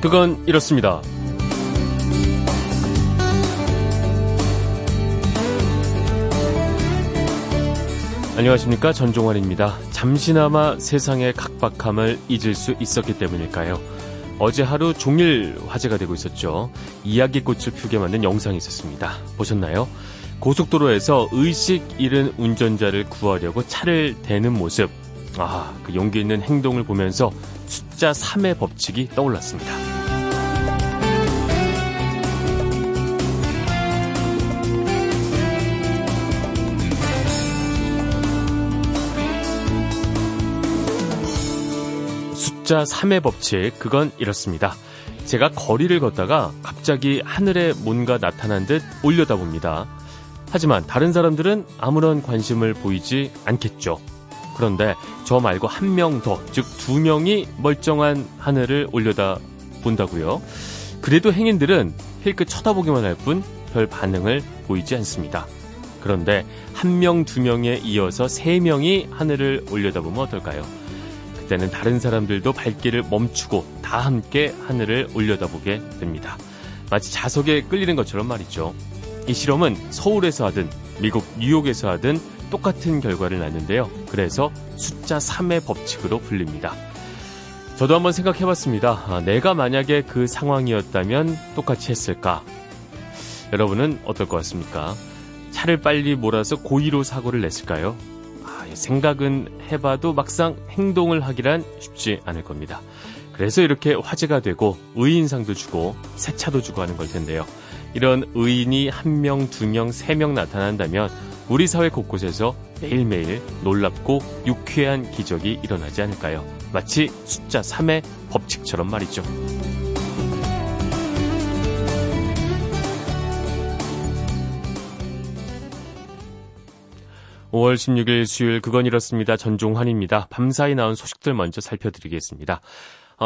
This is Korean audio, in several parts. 그건 이렇습니다. 안녕하십니까, 전종환입니다. 잠시나마 세상의 각박함을 잊을 수 있었기 때문일까요? 어제 하루 종일 화제가 되고 있었죠. 이야기꽃을 피우게 만든 영상이 있었습니다. 보셨나요? 고속도로에서 의식 잃은 운전자를 구하려고 차를 대는 모습. 아, 그 용기 있는 행동을 보면서 숫자 3의 법칙이 떠올랐습니다. 숫자 3의 법칙, 그건 이렇습니다. 제가 거리를 걷다가 갑자기 하늘에 뭔가 나타난 듯 올려다봅니다. 하지만 다른 사람들은 아무런 관심을 보이지 않겠죠. 그런데 저 말고 한 명 더, 즉 2명이 멀쩡한 하늘을 올려다 본다고요. 그래도 행인들은 힐끗 쳐다보기만 할 뿐 별 반응을 보이지 않습니다. 그런데 한 명, 2명에 이어서 3명이 하늘을 올려다보면 어떨까요? 그때는 다른 사람들도 발길을 멈추고 다 함께 하늘을 올려다보게 됩니다. 마치 자석에 끌리는 것처럼 말이죠. 이 실험은 서울에서 하든 미국 뉴욕에서 하든 똑같은 결과를 낳는데요. 그래서 숫자 3의 법칙으로 불립니다. 저도 한번 생각해봤습니다. 내가 만약에 그 상황이었다면 똑같이 했을까? 여러분은 어떨 것 같습니까? 차를 빨리 몰아서 고의로 사고를 냈을까요? 생각은 해봐도 막상 행동을 하기란 쉽지 않을 겁니다. 그래서 이렇게 화제가 되고 의인상도 주고 새 차도 주고 하는 걸 텐데요. 이런 의인이 1명, 2명, 3명 나타난다면 우리 사회 곳곳에서 매일매일 놀랍고 유쾌한 기적이 일어나지 않을까요? 마치 숫자 3의 법칙처럼 말이죠. (목소리) 5월 16일 수요일 그건 이렇습니다. 전종환입니다. 밤사이 나온 소식들 먼저 살펴드리겠습니다.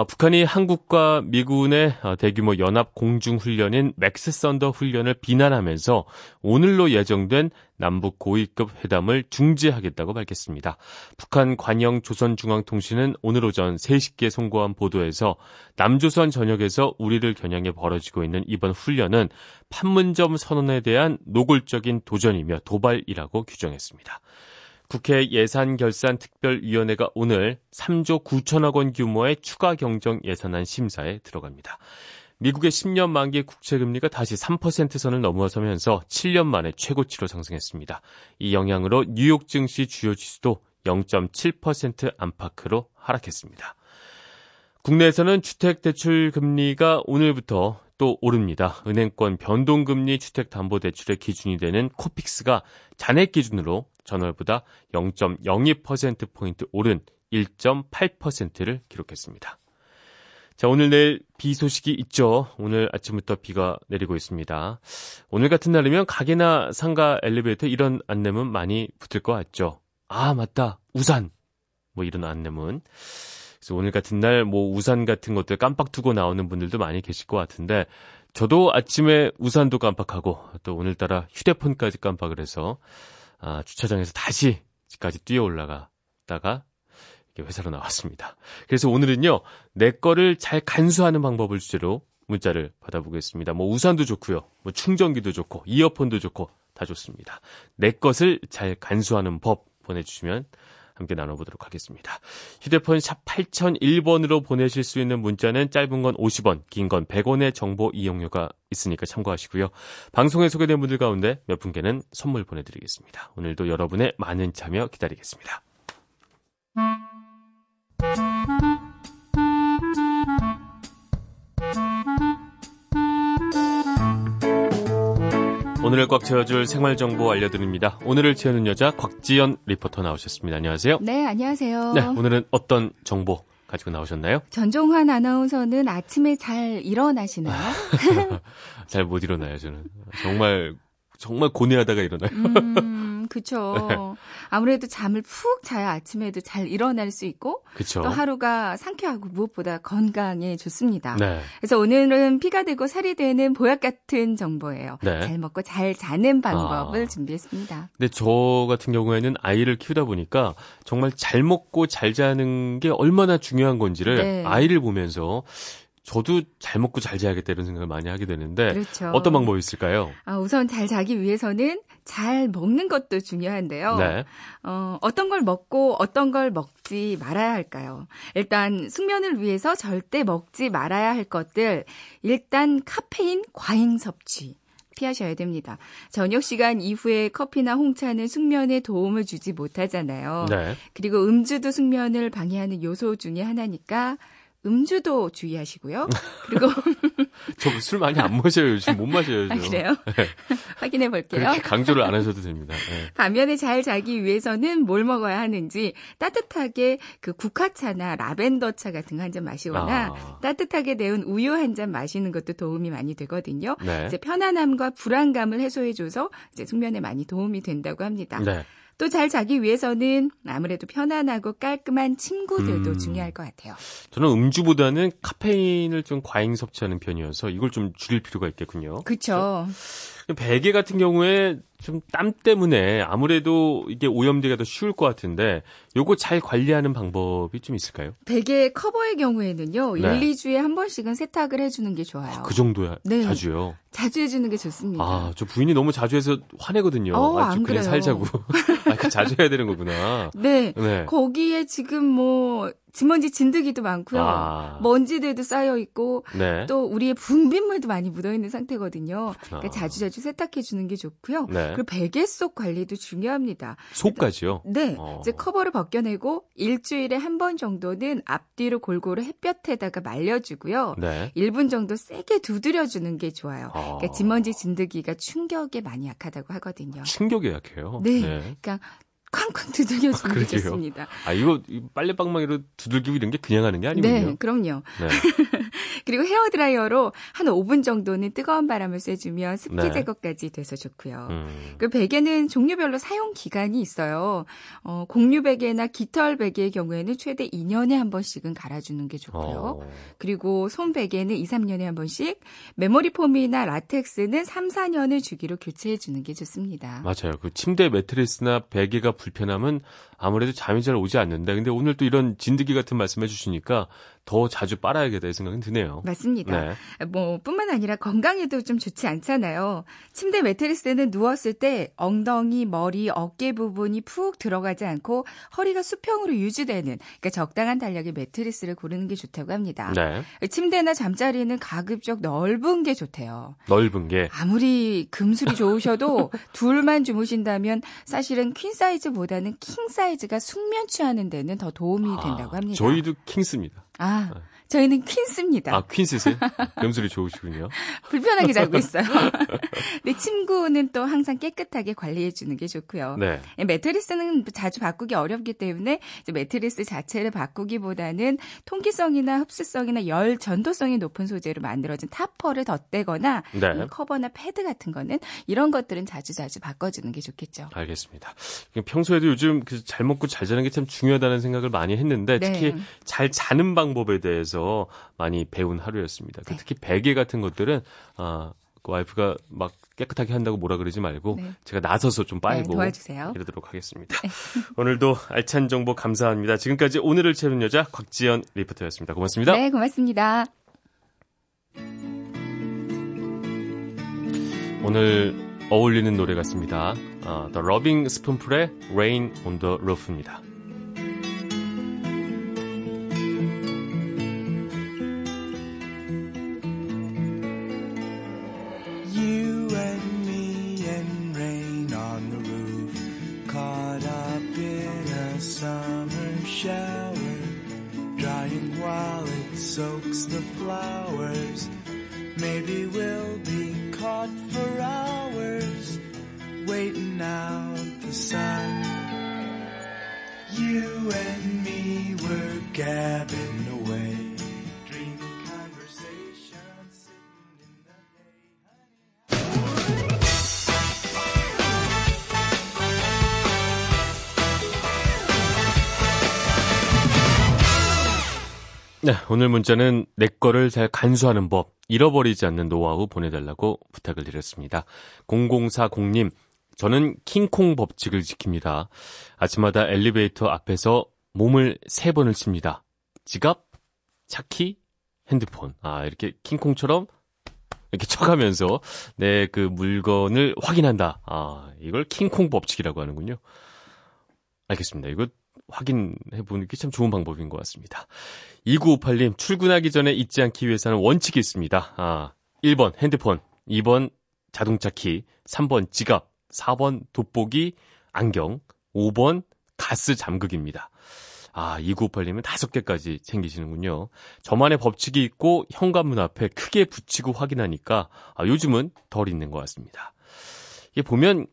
북한이 한국과 미군의 대규모 연합 공중훈련인 맥스 썬더 훈련을 비난하면서 오늘로 예정된 남북 고위급 회담을 중지하겠다고 밝혔습니다. 북한 관영 조선중앙통신은 오늘 오전 3시께 송고한 보도에서 남조선 전역에서 우리를 겨냥해 벌어지고 있는 이번 훈련은 판문점 선언에 대한 노골적인 도전이며 도발이라고 규정했습니다. 국회 예산결산특별위원회가 오늘 3조 9천억 원 규모의 추가 경정 예산안 심사에 들어갑니다. 미국의 10년 만기 국채금리가 다시 3% 선을 넘어서면서 7년 만에 최고치로 상승했습니다. 이 영향으로 뉴욕 증시 주요 지수도 0.7% 안팎으로 하락했습니다. 국내에서는 주택대출금리가 오늘부터 또 오릅니다. 은행권 변동금리 주택담보대출의 기준이 되는 코픽스가 잔액 기준으로 전월보다 0.02%포인트 오른 1.8%를 기록했습니다. 자, 오늘 내일 비 소식이 있죠. 오늘 아침부터 비가 내리고 있습니다. 오늘 같은 날이면 가게나 상가 엘리베이터 이런 안내문 많이 붙을 것 같죠. 아, 맞다. 우산. 뭐 이런 안내문. 그래서 오늘 같은 날 뭐 우산 같은 것들 깜빡 두고 나오는 분들도 많이 계실 것 같은데 저도 아침에 우산도 깜빡하고 또 오늘따라 휴대폰까지 깜빡을 해서 주차장에서 다시 집까지 뛰어 올라갔다가 이렇게 회사로 나왔습니다. 그래서 오늘은요, 내 거를 잘 간수하는 방법을 주제로 문자를 받아보겠습니다. 뭐 우산도 좋고요, 뭐 충전기도 좋고, 이어폰도 좋고, 다 좋습니다. 내 것을 잘 간수하는 법 보내주시면 함께 나눠보도록 하겠습니다. 휴대폰 샵 8001번으로 보내실 수 있는 문자는 짧은 건 50원, 긴 건 100원의 정보 이용료가 있으니까 참고하시고요. 방송에 소개된 분들 가운데 몇 분께는 선물 보내드리겠습니다. 오늘도 여러분의 많은 참여 기다리겠습니다. 오늘을 꽉 채워줄 생활정보 알려드립니다. 오늘을 채우는 여자 곽지연 리포터 나오셨습니다. 안녕하세요. 네, 안녕하세요. 네, 오늘은 어떤 정보 가지고 나오셨나요? 전종환 아나운서는 아침에 잘 일어나시나요? 잘 못 일어나요, 저는. 정말 고뇌하다가 일어나요. 그렇죠. 네. 아무래도 잠을 푹 자야 아침에도 잘 일어날 수 있고 그쵸. 또 하루가 상쾌하고 무엇보다 건강에 좋습니다. 네. 그래서 오늘은 피가 되고 살이 되는 보약 같은 정보예요. 네. 잘 먹고 잘 자는 방법을 준비했습니다. 근데 저 같은 경우에는 아이를 키우다 보니까 정말 잘 먹고 잘 자는 게 얼마나 중요한 건지를 네. 아이를 보면서 저도 잘 먹고 잘 자야겠다 이런 생각을 많이 하게 되는데 그렇죠. 어떤 방법이 있을까요? 우선 잘 자기 위해서는 잘 먹는 것도 중요한데요. 네. 어떤 걸 먹고 어떤 걸 먹지 말아야 할까요? 일단 숙면을 위해서 절대 먹지 말아야 할 것들 일단 카페인 과잉 섭취. 피하셔야 됩니다. 저녁 시간 이후에 커피나 홍차는 숙면에 도움을 주지 못하잖아요. 네. 그리고 음주도 숙면을 방해하는 요소 중에 하나니까 음주도 주의하시고요. 그리고 저 술 많이 안 마셔요. 요즘 못 마셔요. 아, 그래요? 네. 확인해 볼게요. 강조를 안 하셔도 됩니다. 네. 반면에 잘 자기 위해서는 뭘 먹어야 하는지 따뜻하게 그 국화차나 라벤더차 같은 거 한 잔 마시거나 따뜻하게 데운 우유 한 잔 마시는 것도 도움이 많이 되거든요. 네. 이제 편안함과 불안감을 해소해줘서 이제 숙면에 많이 도움이 된다고 합니다. 네. 또 잘 자기 위해서는 아무래도 편안하고 깔끔한 친구들도 중요할 것 같아요. 저는 음주보다는 카페인을 좀 과잉 섭취하는 편이어서 이걸 좀 줄일 필요가 있겠군요. 그렇죠. 베개 같은 경우에 좀 땀 때문에 아무래도 이게 오염되기가 더 쉬울 것 같은데 요거 잘 관리하는 방법이 좀 있을까요? 베개 커버의 경우에는요. 네. 1, 2주에 한 번씩은 세탁을 해주는 게 좋아요. 그 정도야? 네. 자주요? 자주 해주는 게 좋습니다. 저 부인이 너무 자주 해서 화내거든요. 안 그냥 그래요. 살자고. 자주 해야 되는 거구나. 네. 네. 거기에 지금 뭐 지먼지 진드기도 많고요. 먼지들도 쌓여 있고 네. 또 우리의 분비물도 많이 묻어있는 상태거든요. 그러니까 자주자주 세탁해 주는 게 좋고요. 네. 그리고 베개 속 관리도 중요합니다. 속까지요? 네. 이제 커버를 벗겨내고 일주일에 한 번 정도는 앞뒤로 골고루 햇볕에다가 말려주고요. 네. 1분 정도 세게 두드려주는 게 좋아요. 그러니까 지먼지 진드기가 충격에 많이 약하다고 하거든요. 충격에 약해요? 네. 네. 그러니까 쾅쾅 두들겨주면 좋겠습니다. 이거 빨래방망이로 두들기고 이런 게 그냥 하는 게 아니군요. 네, 그럼요. 네. 그리고 헤어드라이어로 한 5분 정도는 뜨거운 바람을 쐬주면 습기 네. 제거까지 돼서 좋고요. 그 베개는 종류별로 사용 기간이 있어요. 공유 베개나 깃털 베개의 경우에는 최대 2년에 한 번씩은 갈아주는 게 좋고요. 그리고 솜 베개는 2, 3년에 한 번씩, 메모리 폼이나 라텍스는 3, 4년을 주기로 교체해주는 게 좋습니다. 맞아요. 그 침대 매트리스나 베개가 불편함은 아무래도 잠이 잘 오지 않는다. 근데 오늘 또 이런 진드기 같은 말씀해 주시니까 더 자주 빨아야겠다 이 생각은 드네요. 맞습니다. 네. 뭐 뿐만 아니라 건강에도 좀 좋지 않잖아요. 침대 매트리스는 누웠을 때 엉덩이, 머리, 어깨 부분이 푹 들어가지 않고 허리가 수평으로 유지되는 그러니까 적당한 탄력의 매트리스를 고르는 게 좋다고 합니다. 네. 침대나 잠자리는 가급적 넓은 게 좋대요. 넓은 게? 아무리 금술이 좋으셔도 둘만 주무신다면 사실은 퀸 사이즈보다는 킹 사이즈가 숙면 취하는 데는 더 도움이 된다고 합니다. 저희도 킹스입니다. 저희는 퀸스입니다. 퀸스세요? 염술이 좋으시군요. 불편하게 자고 있어요. 근데 침구는 또 항상 깨끗하게 관리해주는 게 좋고요. 네. 매트리스는 자주 바꾸기 어렵기 때문에 이제 매트리스 자체를 바꾸기보다는 통기성이나 흡수성이나 열 전도성이 높은 소재로 만들어진 타퍼를 덧대거나 네. 커버나 패드 같은 거는 이런 것들은 자주자주 바꿔주는 게 좋겠죠. 알겠습니다. 평소에도 요즘 잘 먹고 잘 자는 게 참 중요하다는 생각을 많이 했는데 네. 특히 잘 자는 방법에 대해서 많이 배운 하루였습니다. 네. 특히 베개 같은 것들은 와이프가 막 깨끗하게 한다고 뭐라 그러지 말고 네. 제가 나서서 좀 빨고 네, 도와주세요. 이러도록 하겠습니다. 네. 오늘도 알찬 정보 감사합니다. 지금까지 오늘을 채우는 여자 곽지연 리포터였습니다. 고맙습니다. 네, 고맙습니다. 오늘 어울리는 노래 같습니다. The Loving Spoonful의 Rain on the Roof입니다. 네, 오늘 문자는 내 거를 잘 간수하는 법, 잃어버리지 않는 노하우 보내달라고 부탁을 드렸습니다. 0040님, 저는 킹콩 법칙을 지킵니다. 아침마다 엘리베이터 앞에서 몸을 3번을 칩니다. 지갑, 차키, 핸드폰. 아, 이렇게 킹콩처럼 이렇게 쳐가면서 내 그 물건을 확인한다. 아, 이걸 킹콩 법칙이라고 하는군요. 알겠습니다. 이거 확인해보는 게 참 좋은 방법인 것 같습니다. 2958님, 출근하기 전에 잊지 않기 위해서는 원칙이 있습니다. 아, 1번 핸드폰, 2번 자동차 키, 3번 지갑, 4번 돋보기, 안경, 5번 가스 잠그기입니다. 아, 2958님은 5개까지 챙기시는군요. 저만의 법칙이 있고 현관문 앞에 크게 붙이고 확인하니까 아, 요즘은 덜 있는 것 같습니다. 이게 보면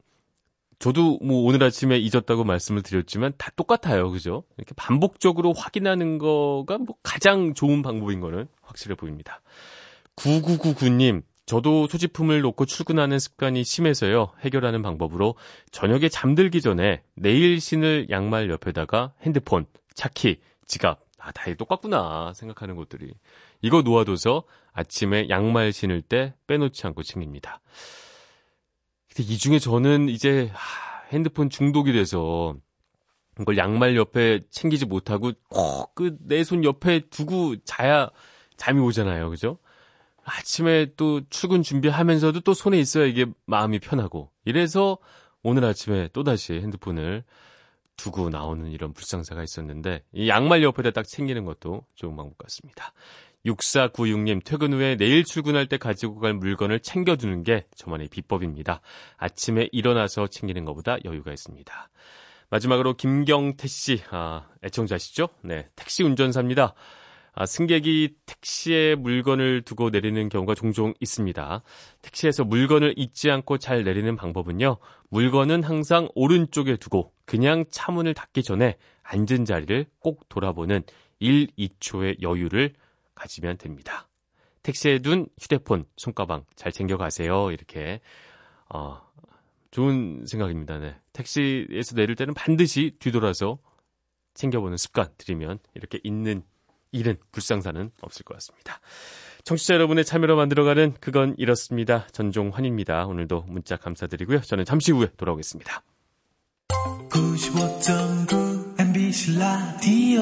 저도 뭐 오늘 아침에 잊었다고 말씀을 드렸지만 다 똑같아요. 그죠? 이렇게 반복적으로 확인하는 거가 뭐 가장 좋은 방법인 거는 확실해 보입니다. 9999님, 저도 소지품을 놓고 출근하는 습관이 심해서요. 해결하는 방법으로 저녁에 잠들기 전에 내일 신을 양말 옆에다가 핸드폰, 차키, 지갑, 아, 다 똑같구나 생각하는 것들이. 이거 놓아둬서 아침에 양말 신을 때 빼놓지 않고 챙깁니다. 근데 이 중에 저는 이제 핸드폰 중독이 돼서 이걸 양말 옆에 챙기지 못하고 꼭 그 내 손 옆에 두고 자야 잠이 오잖아요. 그죠? 아침에 또 출근 준비하면서도 또 손에 있어야 이게 마음이 편하고, 이래서 오늘 아침에 또다시 핸드폰을 두고 나오는 이런 불상사가 있었는데, 이 양말 옆에다 딱 챙기는 것도 좋은 방법 같습니다. 6496님, 퇴근 후에 내일 출근할 때 가지고 갈 물건을 챙겨두는 게 저만의 비법입니다. 아침에 일어나서 챙기는 것보다 여유가 있습니다. 마지막으로 김경태 씨, 아, 애청자시죠? 네, 택시 운전사입니다. 아, 승객이 택시에 물건을 두고 내리는 경우가 종종 있습니다. 택시에서 물건을 잊지 않고 잘 내리는 방법은요, 물건은 항상 오른쪽에 두고 그냥 차 문을 닫기 전에 앉은 자리를 꼭 돌아보는 1, 2초의 여유를 가지면 됩니다. 택시에 둔 휴대폰, 손가방 잘 챙겨가세요. 이렇게 좋은 생각입니다. 네. 택시에서 내릴 때는 반드시 뒤돌아서 챙겨보는 습관 들이면 이렇게 있는 일은, 불상사는 없을 것 같습니다. 청취자 여러분의 참여로 만들어가는 그건 이렇습니다. 전종환입니다. 오늘도 문자 감사드리고요. 저는 잠시 후에 돌아오겠습니다. 95.9 MBC 라디오.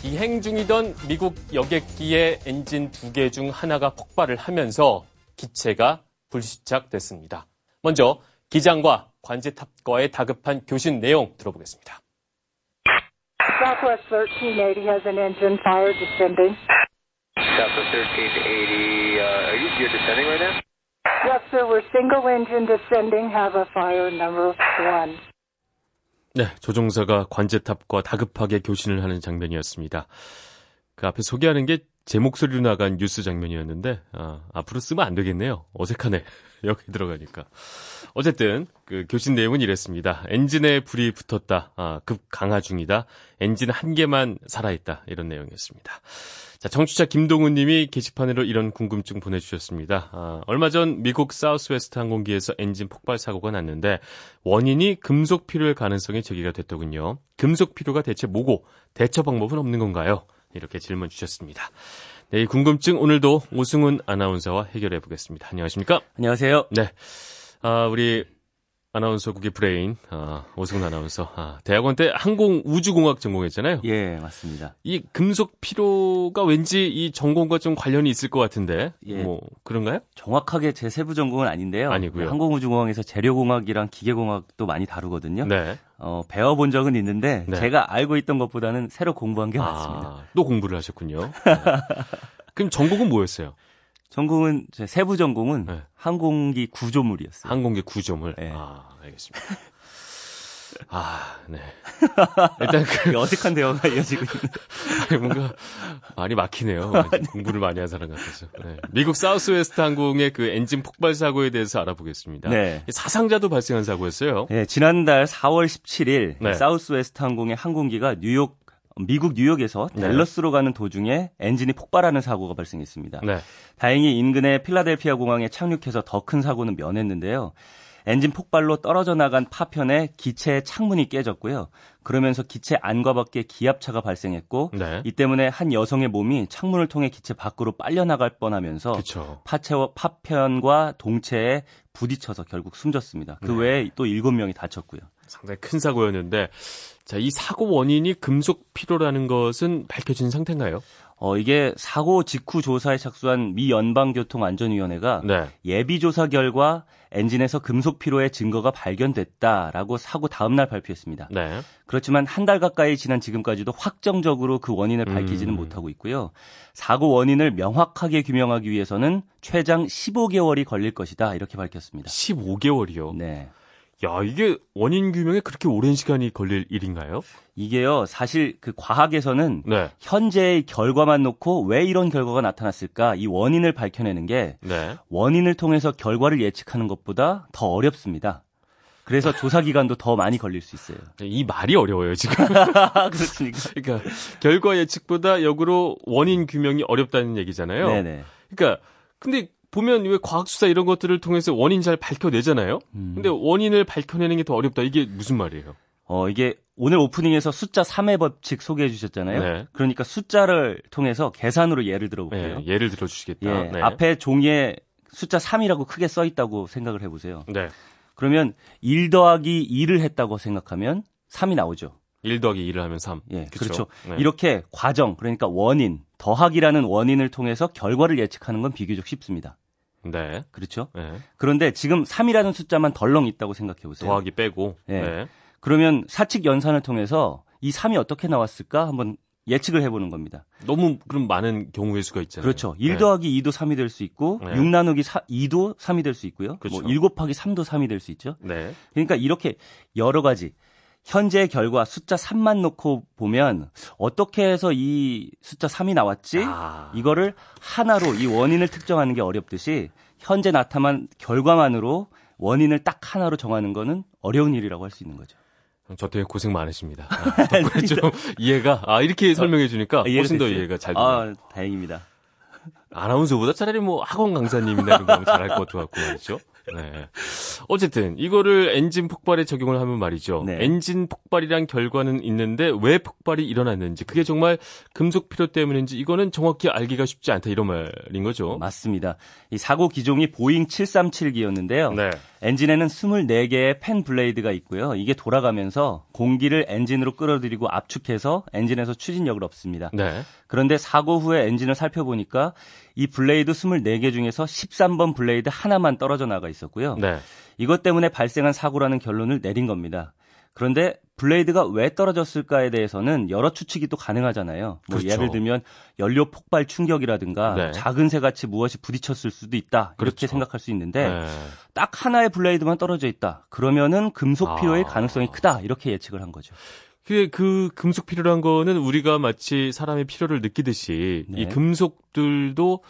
비행 중이던 미국 여객기의 엔진 2개 중 하나가 폭발을 하면서 기체가 불시착됐습니다. 먼저 기장과 관제탑과의 다급한 교신 내용 들어보겠습니다. Southwest 1380 has an engine fire descending. Southwest 1380, you're descending right now? Yes, sir. We're single engine descending. Have a fire number one. 네, 조종사가 관제탑과 다급하게 교신을 하는 장면이었습니다. 그 앞에 소개하는 게 제 목소리로 나간 뉴스 장면이었는데, 아, 앞으로 쓰면 안 되겠네요. 어색하네. 여기 들어가니까. 어쨌든 그 교신 내용은 이랬습니다. 엔진에 불이 붙었다. 아, 급 강화 중이다. 엔진 한 개만 살아있다. 이런 내용이었습니다. 자, 청취자 김동훈 님이 게시판으로 이런 궁금증 보내주셨습니다. 아, 얼마 전 미국 사우스웨스트 항공기에서 엔진 폭발 사고가 났는데 원인이 금속 피로일 가능성이 제기가 됐더군요. 금속 피로가 대체 뭐고 대처 방법은 없는 건가요? 이렇게 질문 주셨습니다. 네, 이 궁금증 오늘도 오승훈 아나운서와 해결해 보겠습니다. 안녕하십니까? 안녕하세요. 네, 아, 우리 아나운서국의 브레인, 아, 오승훈 아나운서. 아, 대학원 때 항공우주공학 전공했잖아요. 예, 맞습니다. 이 금속 피로가 왠지 이 전공과 좀 관련이 있을 것 같은데, 예, 뭐 그런가요? 정확하게 제 세부 전공은 아닌데요. 아니고요. 항공우주공학에서 재료공학이랑 기계공학도 많이 다루거든요. 네. 배워본 적은 있는데, 네, 제가 알고 있던 것보다는 새로 공부한 게 많습니다. 아, 또 공부를 하셨군요. 네. 그럼 전공은 뭐였어요? 전공은, 제 세부 전공은, 네, 항공기 구조물이었어요. 항공기 구조물. 네. 아, 알겠습니다. 아, 네. 일단 그 어색한 대화가 이어지고 있는데. 아니, 뭔가 많이 막히네요. 공부를 많이 한 사람 같아서. 네. 미국 사우스웨스트 항공의 그 엔진 폭발 사고에 대해서 알아보겠습니다. 네. 사상자도 발생한 사고였어요. 네, 지난달 4월 17일, 네, 사우스웨스트 항공의 항공기가 뉴욕 미국 뉴욕에서 댈러스로 가는 도중에 엔진이 폭발하는 사고가 발생했습니다. 네. 다행히 인근의 필라델피아 공항에 착륙해서 더 큰 사고는 면했는데요. 엔진 폭발로 떨어져 나간 파편에 기체의 창문이 깨졌고요. 그러면서 기체 안과 밖에 기압차가 발생했고 이 때문에 한 여성의 몸이 창문을 통해 기체 밖으로 빨려나갈 뻔하면서 파편과 동체에 부딪혀서 결국 숨졌습니다. 그 외에 또 7명이 다쳤고요. 상당히 큰 사고였는데 자, 이 사고 원인이 금속 피로라는 것은 밝혀진 상태인가요? 이게 사고 직후 조사에 착수한 미 연방교통안전위원회가 예비조사 결과 엔진에서 금속 피로의 증거가 발견됐다라고 사고 다음 날 발표했습니다. 네. 그렇지만 한 달 가까이 지난 지금까지도 확정적으로 그 원인을 밝히지는 못하고 있고요. 사고 원인을 명확하게 규명하기 위해서는 최장 15개월이 걸릴 것이다 이렇게 밝혔습니다. 15개월이요? 네. 야, 이게 원인 규명에 그렇게 오랜 시간이 걸릴 일인가요? 이게요, 사실 그 과학에서는 현재의 결과만 놓고 왜 이런 결과가 나타났을까 이 원인을 밝혀내는 게 원인을 통해서 결과를 예측하는 것보다 더 어렵습니다. 그래서 조사 기간도 더 많이 걸릴 수 있어요. 이 말이 어려워요, 지금. 그렇습니까? 그러니까 결과 예측보다 역으로 원인 규명이 어렵다는 얘기잖아요. 네네. 그러니까 근데 보면 왜 과학수사 이런 것들을 통해서 원인 잘 밝혀내잖아요. 근데 원인을 밝혀내는 게 더 어렵다. 이게 무슨 말이에요? 이게 오늘 오프닝에서 숫자 3의 법칙 소개해 주셨잖아요. 네. 그러니까 숫자를 통해서 계산으로 예를 들어볼게요. 네, 예를 들어주시겠다. 예, 네. 앞에 종이에 숫자 3이라고 크게 써 있다고 생각을 해보세요. 네. 그러면 1 더하기 2를 했다고 생각하면 3이 나오죠. 1 더하기 2를 하면 3. 예, 그렇죠. 네. 이렇게 과정, 그러니까 원인, 더하기라는 원인을 통해서 결과를 예측하는 건 비교적 쉽습니다. 네. 그렇죠. 네. 그런데 지금 3이라는 숫자만 덜렁 있다고 생각해 보세요. 더하기 빼고. 네. 네. 그러면 사칙 연산을 통해서 이 3이 어떻게 나왔을까 한번 예측을 해보는 겁니다. 너무 그럼 많은 경우의 수가 있잖아요. 그렇죠. 1 더하기 2도 3이 될 수 있고 6 나누기 2도 3이 될 수 있고요. 그렇죠. 뭐 1 곱하기 3도 3이 될 수 있죠. 네. 그러니까 이렇게 여러 가지 현재의 결과 숫자 3만 놓고 보면 어떻게 해서 이 숫자 3이 나왔지? 이거를 하나로 이 원인을 특정하는 게 어렵듯이 현재 나타난 결과만으로 원인을 딱 하나로 정하는 거는 어려운 일이라고 할 수 있는 거죠. 저 되게 고생 많으십니다. 덕분에 좀 이해가 이렇게 설명해 주니까 훨씬 더 이해가 잘 됩니다. 다행입니다. 아나운서보다 차라리 뭐 학원 강사님이나 이런 거 하면 잘할 것 같고 말이죠. 네. 어쨌든 이거를 엔진 폭발에 적용을 하면 말이죠. 네. 엔진 폭발이란 결과는 있는데 왜 폭발이 일어났는지 그게 정말 금속 피로 때문인지 이거는 정확히 알기가 쉽지 않다 이런 말인 거죠. 맞습니다. 이 사고 기종이 보잉 737기였는데요. 네. 엔진에는 24개의 팬 블레이드가 있고요. 이게 돌아가면서 공기를 엔진으로 끌어들이고 압축해서 엔진에서 추진력을 얻습니다. 네. 그런데 사고 후에 엔진을 살펴보니까 이 블레이드 24개 중에서 13번 블레이드 하나만 떨어져 나가 있었고요. 네. 이것 때문에 발생한 사고라는 결론을 내린 겁니다. 그런데 블레이드가 왜 떨어졌을까에 대해서는 여러 추측이 또 가능하잖아요. 그렇죠. 뭐 예를 들면 연료 폭발 충격이라든가 작은 새같이 무엇이 부딪혔을 수도 있다. 그렇죠. 이렇게 생각할 수 있는데 딱 하나의 블레이드만 떨어져 있다. 그러면은 금속 피로의 가능성이 크다. 이렇게 예측을 한 거죠. 그 금속 피로란 거는 우리가 마치 사람의 피로를 느끼듯이 이 금속들도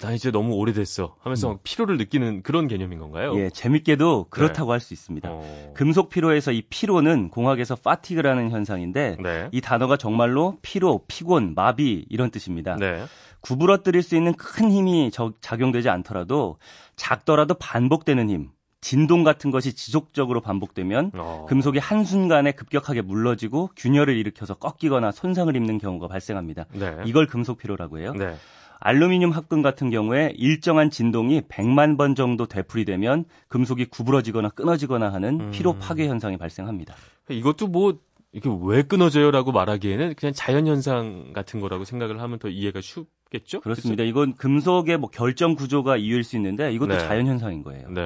나 이제 너무 오래됐어 하면서 피로를 느끼는 그런 개념인 건가요? 예, 재밌게도 그렇다고 할 수 있습니다. 금속 피로에서 이 피로는 공학에서 파티그라는 현상인데 이 단어가 정말로 피로, 피곤, 마비 이런 뜻입니다. 네. 구부러뜨릴 수 있는 큰 힘이 작용되지 않더라도 작더라도 반복되는 힘. 진동 같은 것이 지속적으로 반복되면 금속이 한순간에 급격하게 물러지고 균열을 일으켜서 꺾이거나 손상을 입는 경우가 발생합니다. 네. 이걸 금속 피로라고 해요. 네. 알루미늄 합금 같은 경우에 일정한 진동이 100만 번 정도 되풀이되면 금속이 구부러지거나 끊어지거나 하는 피로 파괴 현상이 발생합니다. 이것도 뭐 이게 왜 끊어져요라고 말하기에는 그냥 자연 현상 같은 거라고 생각을 하면 더 이해가 쉽겠죠? 그렇습니다. 그렇죠? 이건 금속의 뭐 결정 구조가 이유일 수 있는데 이것도 자연 현상인 거예요. 네.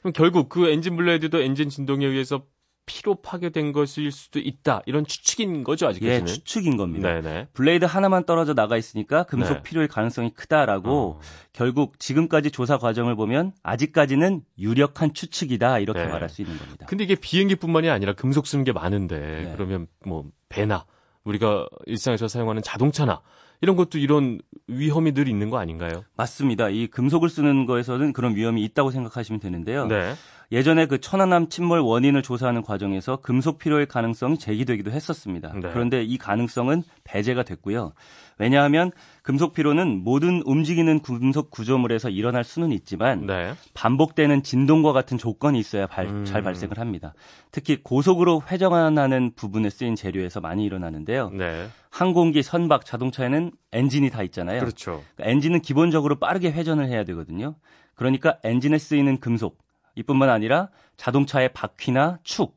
그럼 결국 그 엔진 블레이드도 엔진 진동에 의해서 피로 파괴된 것일 수도 있다. 이런 추측인 거죠, 아직까지는? 예, 추측인 겁니다. 네네. 블레이드 하나만 떨어져 나가 있으니까 금속 피로의 가능성이 크다라고 결국 지금까지 조사 과정을 보면 아직까지는 유력한 추측이다. 이렇게 말할 수 있는 겁니다. 근데 이게 비행기뿐만이 아니라 금속 쓰는 게 많은데 그러면 뭐 배나 우리가 일상에서 사용하는 자동차나 이런 것도 이런 위험이 늘 있는 거 아닌가요? 맞습니다. 이 금속을 쓰는 거에서는 그런 위험이 있다고 생각하시면 되는데요. 네. 예전에 그 천안함 침몰 원인을 조사하는 과정에서 금속 피로의 가능성이 제기되기도 했었습니다. 네. 그런데 이 가능성은 배제가 됐고요. 왜냐하면 금속 피로는 모든 움직이는 금속 구조물에서 일어날 수는 있지만 네. 반복되는 진동과 같은 조건이 있어야 잘 발생을 합니다. 특히 고속으로 회전하는 부분에 쓰인 재료에서 많이 일어나는데요. 네. 항공기, 선박, 자동차에는 엔진이 다 있잖아요. 그렇죠. 엔진은 기본적으로 빠르게 회전을 해야 되거든요. 그러니까 엔진에 쓰이는 금속 이뿐만 아니라 자동차의 바퀴나 축,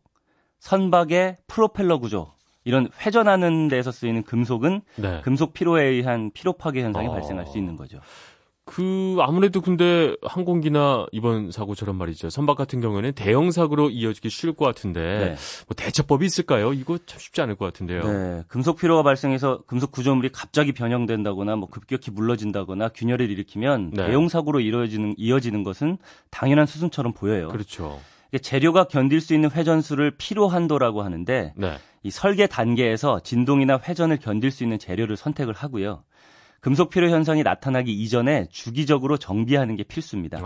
선박의 프로펠러 구조 이런 회전하는 데서 쓰이는 금속은 네. 금속 피로에 의한 피로 파괴 현상이 발생할 수 있는 거죠. 아무래도 근데 항공기나 이번 사고처럼 말이죠. 선박 같은 경우에는 대형 사고로 이어지기 쉬울 것 같은데 네. 뭐 대처법이 있을까요? 이거 참 쉽지 않을 것 같은데요. 네. 금속 피로가 발생해서 금속 구조물이 갑자기 변형된다거나 뭐 급격히 물러진다거나 균열을 일으키면 네. 대형 사고로 이어지는 것은 당연한 수순처럼 보여요. 그렇죠. 재료가 견딜 수 있는 회전수를 피로 한도라고 하는데 네. 이 설계 단계에서 진동이나 회전을 견딜 수 있는 재료를 선택을 하고요. 금속 피로 현상이 나타나기 이전에 주기적으로 정비하는 게 필수입니다.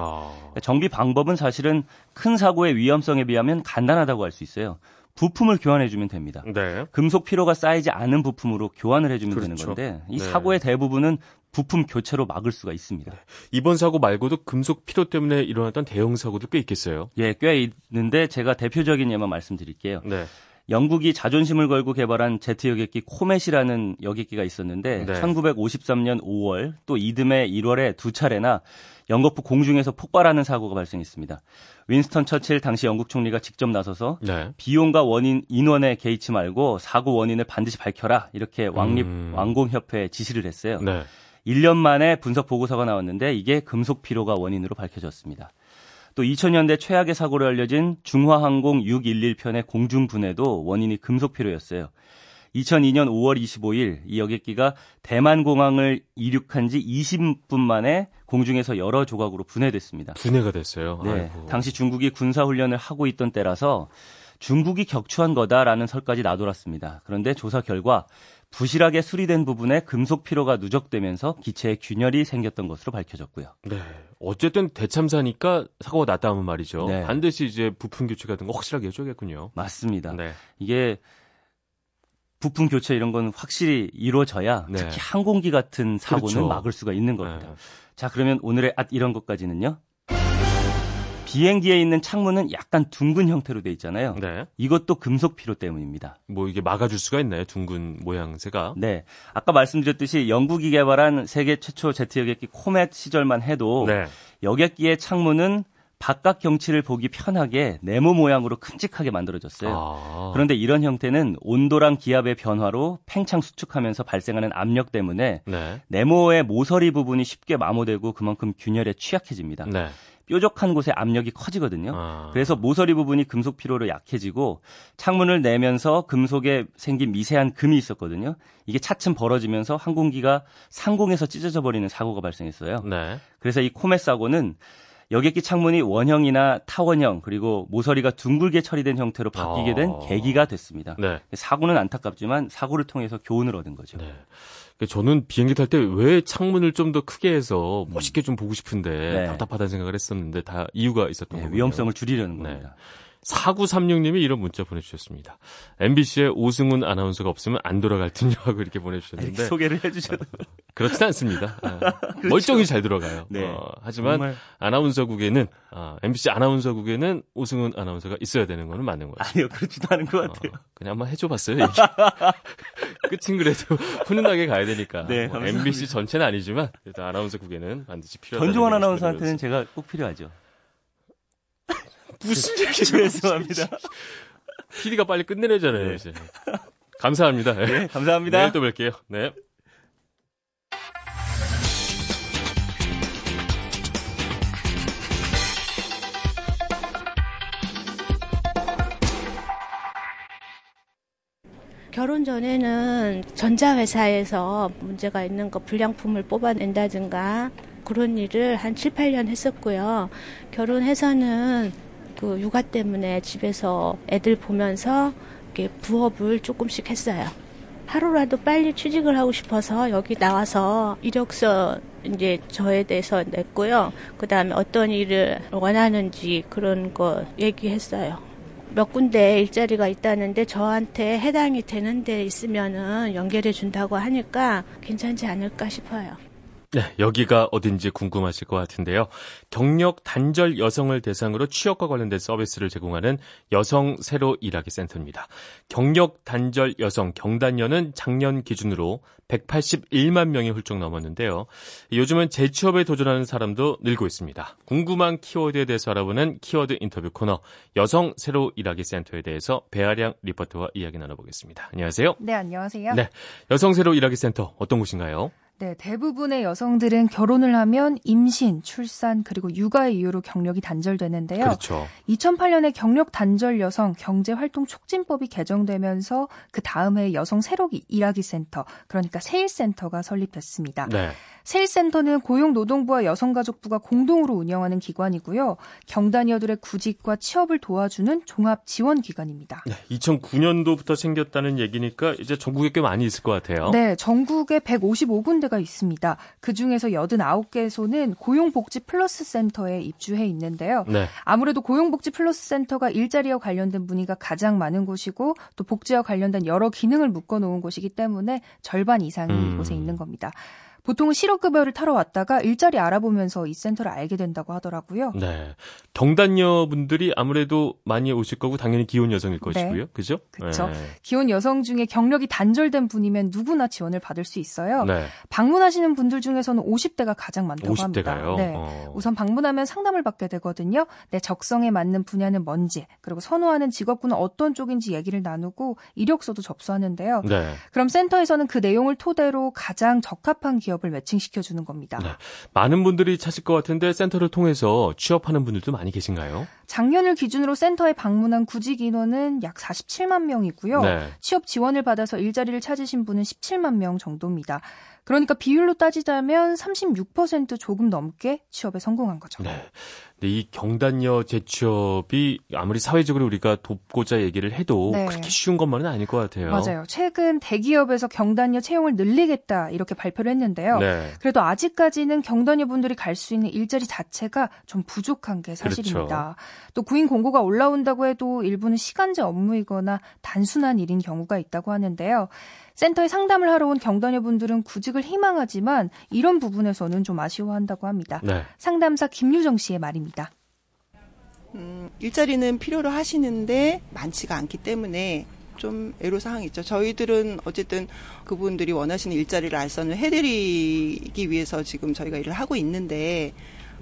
정비 방법은 사실은 큰 사고의 위험성에 비하면 간단하다고 할 수 있어요. 부품을 교환해주면 됩니다. 네. 금속 피로가 쌓이지 않은 부품으로 교환을 해주면 그렇죠. 되는 건데 이 네. 사고의 대부분은 부품 교체로 막을 수가 있습니다. 이번 사고 말고도 금속 피로 때문에 일어났던 대형 사고도 꽤 있겠어요? 예, 꽤 있는데 제가 대표적인 예만 말씀드릴게요. 네. 영국이 자존심을 걸고 개발한 제트 여객기 코멧이라는 여객기가 있었는데 네. 1953년 5월 또 이듬해 1월에 두 차례나 영거푸 공중에서 폭발하는 사고가 발생했습니다. 윈스턴 처칠 당시 영국 총리가 직접 나서서 네. 비용과 원인, 인원에 개의치 말고 사고 원인을 반드시 밝혀라 이렇게 왕립왕공협회에 지시를 했어요. 네. 1년 만에 분석 보고서가 나왔는데 이게 금속 피로가 원인으로 밝혀졌습니다. 또 2000년대 최악의 사고로 알려진 중화항공 611편의 공중분해도 원인이 금속피로였어요. 2002년 5월 25일 이 여객기가 대만공항을 이륙한 지 20분 만에 공중에서 여러 조각으로 분해됐습니다. 분해가 됐어요? 네. 아이고. 당시 중국이 군사훈련을 하고 있던 때라서 중국이 격추한 거다라는 설까지 나돌았습니다. 그런데 조사 결과 부실하게 수리된 부분에 금속 피로가 누적되면서 기체에 균열이 생겼던 것으로 밝혀졌고요. 네, 어쨌든 대참사니까 사고가 났다면 말이죠. 네. 반드시 이제 부품 교체 같은 거 확실하게 해줘야겠군요. 맞습니다. 네. 이게 부품 교체 이런 건 확실히 이루어져야 네. 특히 항공기 같은 사고는 그렇죠. 막을 수가 있는 겁니다. 네. 자, 그러면 오늘의 이런 것까지는요. 비행기에 있는 창문은 약간 둥근 형태로 돼 있잖아요. 네. 이것도 금속 피로 때문입니다. 뭐 이게 막아줄 수가 있나요? 둥근 모양새가. 네. 아까 말씀드렸듯이 영국이 개발한 세계 최초 제트 여객기 코멧 시절만 해도 네. 여객기의 창문은 바깥 경치를 보기 편하게 네모 모양으로 큼직하게 만들어졌어요. 그런데 이런 형태는 온도랑 기압의 변화로 팽창 수축하면서 발생하는 압력 때문에 네. 네모의 모서리 부분이 쉽게 마모되고 그만큼 균열에 취약해집니다. 네. 뾰족한 곳에 압력이 커지거든요. 그래서 모서리 부분이 금속 피로로 약해지고 창문을 내면서 금속에 생긴 미세한 금이 있었거든요. 이게 차츰 벌어지면서 항공기가 상공에서 찢어져 버리는 사고가 발생했어요. 네. 그래서 이 코멧 사고는 여객기 창문이 원형이나 타원형 그리고 모서리가 둥글게 처리된 형태로 바뀌게 된 계기가 됐습니다. 네. 사고는 안타깝지만 사고를 통해서 교훈을 얻은 거죠. 네. 저는 비행기 탈 때 왜 창문을 좀 더 크게 해서 멋있게 좀 보고 싶은데 네. 답답하다는 생각을 했었는데 다 이유가 있었던 네, 거군요. 위험성을 줄이려는 겁니다. 네. 4936님이 이런 문자 보내주셨습니다. MBC에 오승훈 아나운서가 없으면 안 돌아갈 듯요 하고 이렇게 보내주셨는데 이렇게 소개를 해주셔도 그렇진 않습니다. 그렇죠. 멀쩡히 잘 들어가요. 네. 하지만 정말... 아나운서국에는 MBC 아나운서국에는 오승훈 아나운서가 있어야 되는 거는 맞는 거예요. 아니요, 그렇지도 않은 것 같아요. 그냥 한번 해줘봤어요. 끝은 그래도 훈훈하게 가야 되니까 네, 뭐 MBC 전체는 아니지만 일단 아나운서국에는 반드시 필요하다. 전종환 아나운서한테는 제가 꼭 필요하죠. 무슨 얘기죠? 죄송합니다. PD가 빨리 끝내내잖아요. 네. 이제. 감사합니다. 네, 감사합니다. 내일 또 뵐게요. 네. 결혼 전에는 전자회사에서 문제가 있는 거 불량품을 뽑아낸다든가 그런 일을 한 7, 8년 했었고요. 결혼해서는 그 육아 때문에 집에서 애들 보면서 이렇게 부업을 조금씩 했어요. 하루라도 빨리 취직을 하고 싶어서 여기 나와서 이력서 이제 저에 대해서 냈고요. 그 다음에 어떤 일을 원하는지 그런 거 얘기했어요. 몇 군데 일자리가 있다는데 저한테 해당이 되는 데 있으면은 연결해 준다고 하니까 괜찮지 않을까 싶어요. 네, 여기가 어딘지 궁금하실 것 같은데요. 경력 단절 여성을 대상으로 취업과 관련된 서비스를 제공하는 여성 새로 일하기 센터입니다. 경력 단절 여성 경단녀는 작년 기준으로 181만 명이 훌쩍 넘었는데요. 요즘은 재취업에 도전하는 사람도 늘고 있습니다. 궁금한 키워드에 대해서 알아보는 키워드 인터뷰 코너 여성 새로 일하기 센터에 대해서 배아량 리포터와 이야기 나눠보겠습니다. 안녕하세요. 네, 안녕하세요. 네, 여성 새로 일하기 센터 어떤 곳인가요? 네, 대부분의 여성들은 결혼을 하면 임신, 출산, 그리고 육아의 이유로 경력이 단절되는데요. 그렇죠. 2008년에 경력 단절 여성 경제활동 촉진법이 개정되면서 그 다음 해에 여성 새로 일하기 센터, 그러니까 세일센터가 설립됐습니다. 네. 세일센터는 고용노동부와 여성가족부가 공동으로 운영하는 기관이고요. 경단녀들의 구직과 취업을 도와주는 종합지원기관입니다. 네, 2009년도부터 생겼다는 얘기니까 이제 전국에 꽤 많이 있을 것 같아요. 네, 전국에 155군데가 있습니다. 그중에서 89개소는 고용복지 플러스 센터에 입주해 있는데요. 네. 아무래도 고용복지 플러스 센터가 일자리와 관련된 문의가 가장 많은 곳이고 또 복지와 관련된 여러 기능을 묶어놓은 곳이기 때문에 절반 이상이 이곳에 있는 겁니다. 보통 실업급여를 타러 왔다가 일자리 알아보면서 이 센터를 알게 된다고 하더라고요. 네, 경단녀분들이 아무래도 많이 오실 거고 당연히 기혼 여성일 것이고요. 네. 그죠? 그렇죠. 네. 기혼 여성 중에 경력이 단절된 분이면 누구나 지원을 받을 수 있어요. 네. 방문하시는 분들 중에서는 50대가 가장 많다고 50대가요? 합니다. 네. 우선 방문하면 상담을 받게 되거든요. 내 적성에 맞는 분야는 뭔지, 그리고 선호하는 직업군은 어떤 쪽인지 얘기를 나누고 이력서도 접수하는데요. 네. 그럼 센터에서는 그 내용을 토대로 가장 적합한 기업을 매칭시켜주는 겁니다. 네, 많은 분들이 찾을 것 같은데 센터를 통해서 취업하는 분들도 많이 계신가요? 작년을 기준으로 센터에 방문한 구직 인원은 약 47만 명이고요. 네. 취업 지원을 받아서 일자리를 찾으신 분은 17만 명 정도입니다. 그러니까 비율로 따지자면 36% 조금 넘게 취업에 성공한 거죠. 네. 근데 이 경단녀 재취업이 아무리 사회적으로 우리가 돕고자 얘기를 해도 네. 그렇게 쉬운 것만은 아닐 것 같아요. 맞아요. 최근 대기업에서 경단녀 채용을 늘리겠다 이렇게 발표를 했는데요. 네. 그래도 아직까지는 경단녀분들이 갈 수 있는 일자리 자체가 좀 부족한 게 사실입니다. 그렇죠. 또 구인 공고가 올라온다고 해도 일부는 시간제 업무이거나 단순한 일인 경우가 있다고 하는데요. 센터에 상담을 하러 온 경단녀분들은 구직을 희망하지만 이런 부분에서는 좀 아쉬워한다고 합니다. 네. 상담사 김유정 씨의 말입니다. 일자리는 필요로 하시는데 많지가 않기 때문에 좀 애로사항이 있죠. 저희들은 어쨌든 그분들이 원하시는 일자리를 알선을 해드리기 위해서 지금 저희가 일을 하고 있는데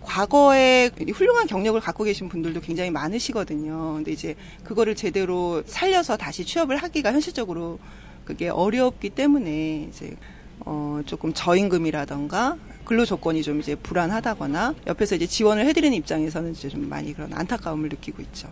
과거에 훌륭한 경력을 갖고 계신 분들도 굉장히 많으시거든요. 근데 이제 그거를 제대로 살려서 다시 취업을 하기가 현실적으로 그게 어렵기 때문에 이제 조금 저임금이라던가 근로 조건이 좀 이제 불안하다거나 옆에서 이제 지원을 해드리는 입장에서는 이제 좀 많이 그런 안타까움을 느끼고 있죠.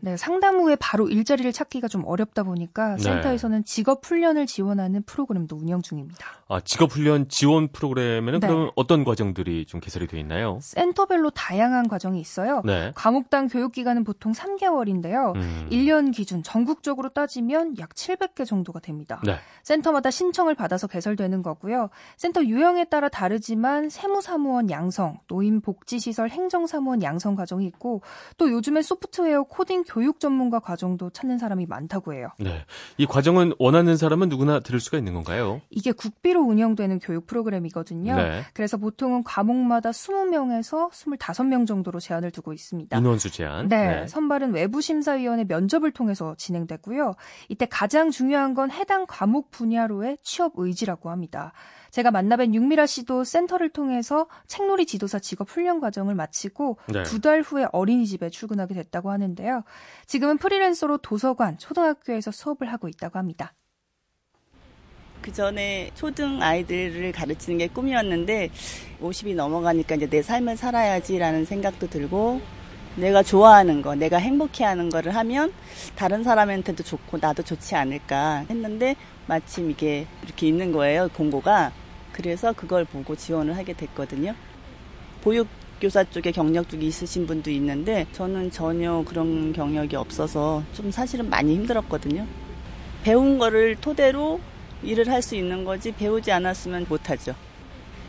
네, 상담 후에 바로 일자리를 찾기가 좀 어렵다 보니까 네. 센터에서는 직업 훈련을 지원하는 프로그램도 운영 중입니다. 아, 직업 훈련 지원 프로그램에는 네. 그럼 어떤 과정들이 좀 개설이 돼 있나요? 센터별로 다양한 과정이 있어요. 네. 과목당 교육 기간은 보통 3개월인데요. 1년 기준 전국적으로 따지면 약 700개 정도가 됩니다. 네. 센터마다 신청을 받아서 개설되는 거고요. 센터 유형에 따라 다르지만 세무사무원 양성, 노인복지시설 행정사무원 양성 과정이 있고 또 요즘에 소프트웨어 코딩 교육 전문가 과정도 찾는 사람이 많다고 해요. 네, 이 과정은 원하는 사람은 누구나 들을 수가 있는 건가요? 이게 국비로 운영되는 교육 프로그램이거든요. 네. 그래서 보통은 과목마다 20명에서 25명 정도로 제한을 두고 있습니다. 인원수 제한. 네, 선발은 외부심사위원회 면접을 통해서 진행되고요. 이때 가장 중요한 건 해당 과목 분야로의 취업 의지라고 합니다. 제가 만나뵌 육미라 씨도 센터를 통해서 책놀이 지도사 직업 훈련 과정을 마치고 네. 2달 후에 어린이집에 출근하게 됐다고 하는데요. 지금은 프리랜서로 도서관, 초등학교에서 수업을 하고 있다고 합니다. 그 전에 초등 아이들을 가르치는 게 꿈이었는데 50이 넘어가니까 이제 내 삶을 살아야지라는 생각도 들고 내가 좋아하는 거, 내가 행복해하는 거를 하면 다른 사람한테도 좋고 나도 좋지 않을까 했는데 마침 이게 이렇게 있는 거예요, 공고가. 그래서 그걸 보고 지원을 하게 됐거든요. 보육교사 쪽에 경력도 있으신 분도 있는데 저는 전혀 그런 경력이 없어서 좀 사실은 많이 힘들었거든요. 배운 거를 토대로 일을 할 수 있는 거지 배우지 않았으면 못하죠.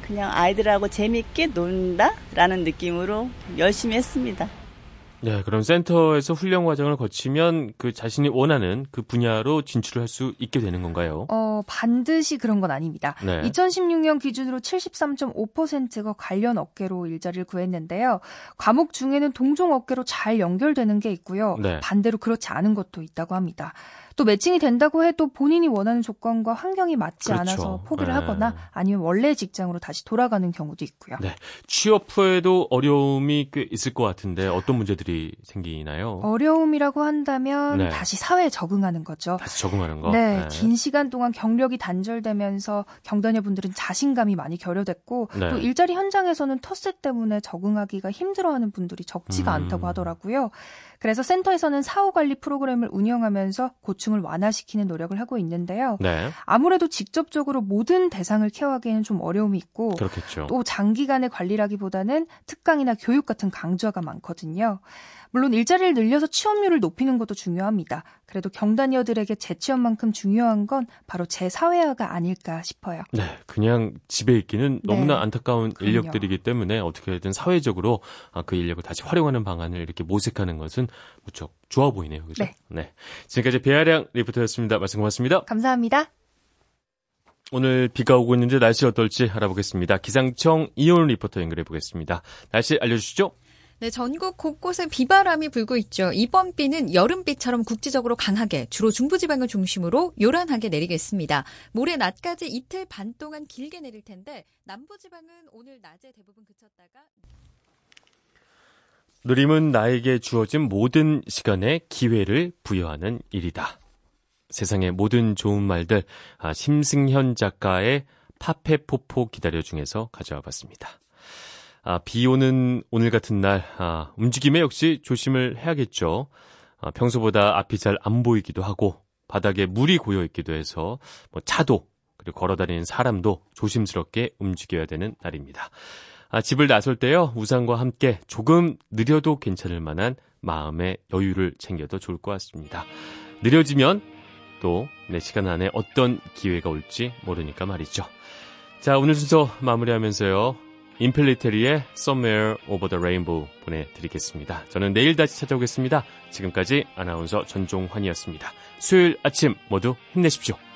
그냥 아이들하고 재밌게 논다라는 느낌으로 열심히 했습니다. 네, 그럼 센터에서 훈련 과정을 거치면 그 자신이 원하는 그 분야로 진출을 할 수 있게 되는 건가요? 반드시 그런 건 아닙니다. 네. 2016년 기준으로 73.5%가 관련 업계로 일자리를 구했는데요. 과목 중에는 동종 업계로 잘 연결되는 게 있고요. 네. 반대로 그렇지 않은 것도 있다고 합니다. 또 매칭이 된다고 해도 본인이 원하는 조건과 환경이 맞지 그렇죠. 않아서 포기를 네. 하거나 아니면 원래 직장으로 다시 돌아가는 경우도 있고요. 네. 취업 후에도 어려움이 꽤 있을 것 같은데 어떤 문제들이 생기나요? 어려움이라고 한다면 네. 다시 사회에 적응하는 거죠. 다시 적응하는 거? 네. 긴 시간 동안 경력이 단절되면서 경단녀분들은 자신감이 많이 결여됐고 네. 또 일자리 현장에서는 텃세 때문에 적응하기가 힘들어하는 분들이 적지가 않다고 하더라고요. 그래서 센터에서는 사후관리 프로그램을 운영하면서 고충을 완화시키는 노력을 하고 있는데요. 네. 아무래도 직접적으로 모든 대상을 케어하기에는 좀 어려움이 있고 그렇겠죠. 또 장기간의 관리라기보다는 특강이나 교육 같은 강좌가 많거든요. 물론 일자리를 늘려서 취업률을 높이는 것도 중요합니다. 그래도 경단녀들에게 재취업만큼 중요한 건 바로 재사회화가 아닐까 싶어요. 네, 그냥 집에 있기는 너무나 네. 안타까운 그럼요. 인력들이기 때문에 어떻게든 사회적으로 그 인력을 다시 활용하는 방안을 이렇게 모색하는 것은 무척 좋아 보이네요. 그렇죠? 네. 네. 지금까지 배아량 리포터였습니다. 말씀 고맙습니다. 감사합니다. 오늘 비가 오고 있는데 날씨 어떨지 알아보겠습니다. 기상청 이온 리포터 연결해 보겠습니다. 날씨 알려주시죠. 네, 전국 곳곳에 비바람이 불고 있죠. 이번 비는 여름비처럼 국지적으로 강하게 주로 중부지방을 중심으로 요란하게 내리겠습니다. 모레 낮까지 이틀 반 동안 길게 내릴 텐데 남부지방은 오늘 낮에 대부분 그쳤다가 누림은 나에게 주어진 모든 시간에 기회를 부여하는 일이다. 세상의 모든 좋은 말들 심승현 작가의 파페포포 기다려 중에서 가져와 봤습니다. 비 오는 오늘 같은 날 움직임에 역시 조심을 해야겠죠. 평소보다 앞이 잘 안 보이기도 하고 바닥에 물이 고여 있기도 해서 차도 그리고 걸어다니는 사람도 조심스럽게 움직여야 되는 날입니다. 집을 나설 때요 우산과 함께 조금 느려도 괜찮을 만한 마음의 여유를 챙겨도 좋을 것 같습니다. 느려지면 또 내 시간 안에 어떤 기회가 올지 모르니까 말이죠. 자, 오늘 순서 마무리하면서요. 인필리테리의 Somewhere Over the Rainbow 보내드리겠습니다. 저는 내일 다시 찾아오겠습니다. 지금까지 아나운서 전종환이었습니다. 수요일 아침 모두 힘내십시오.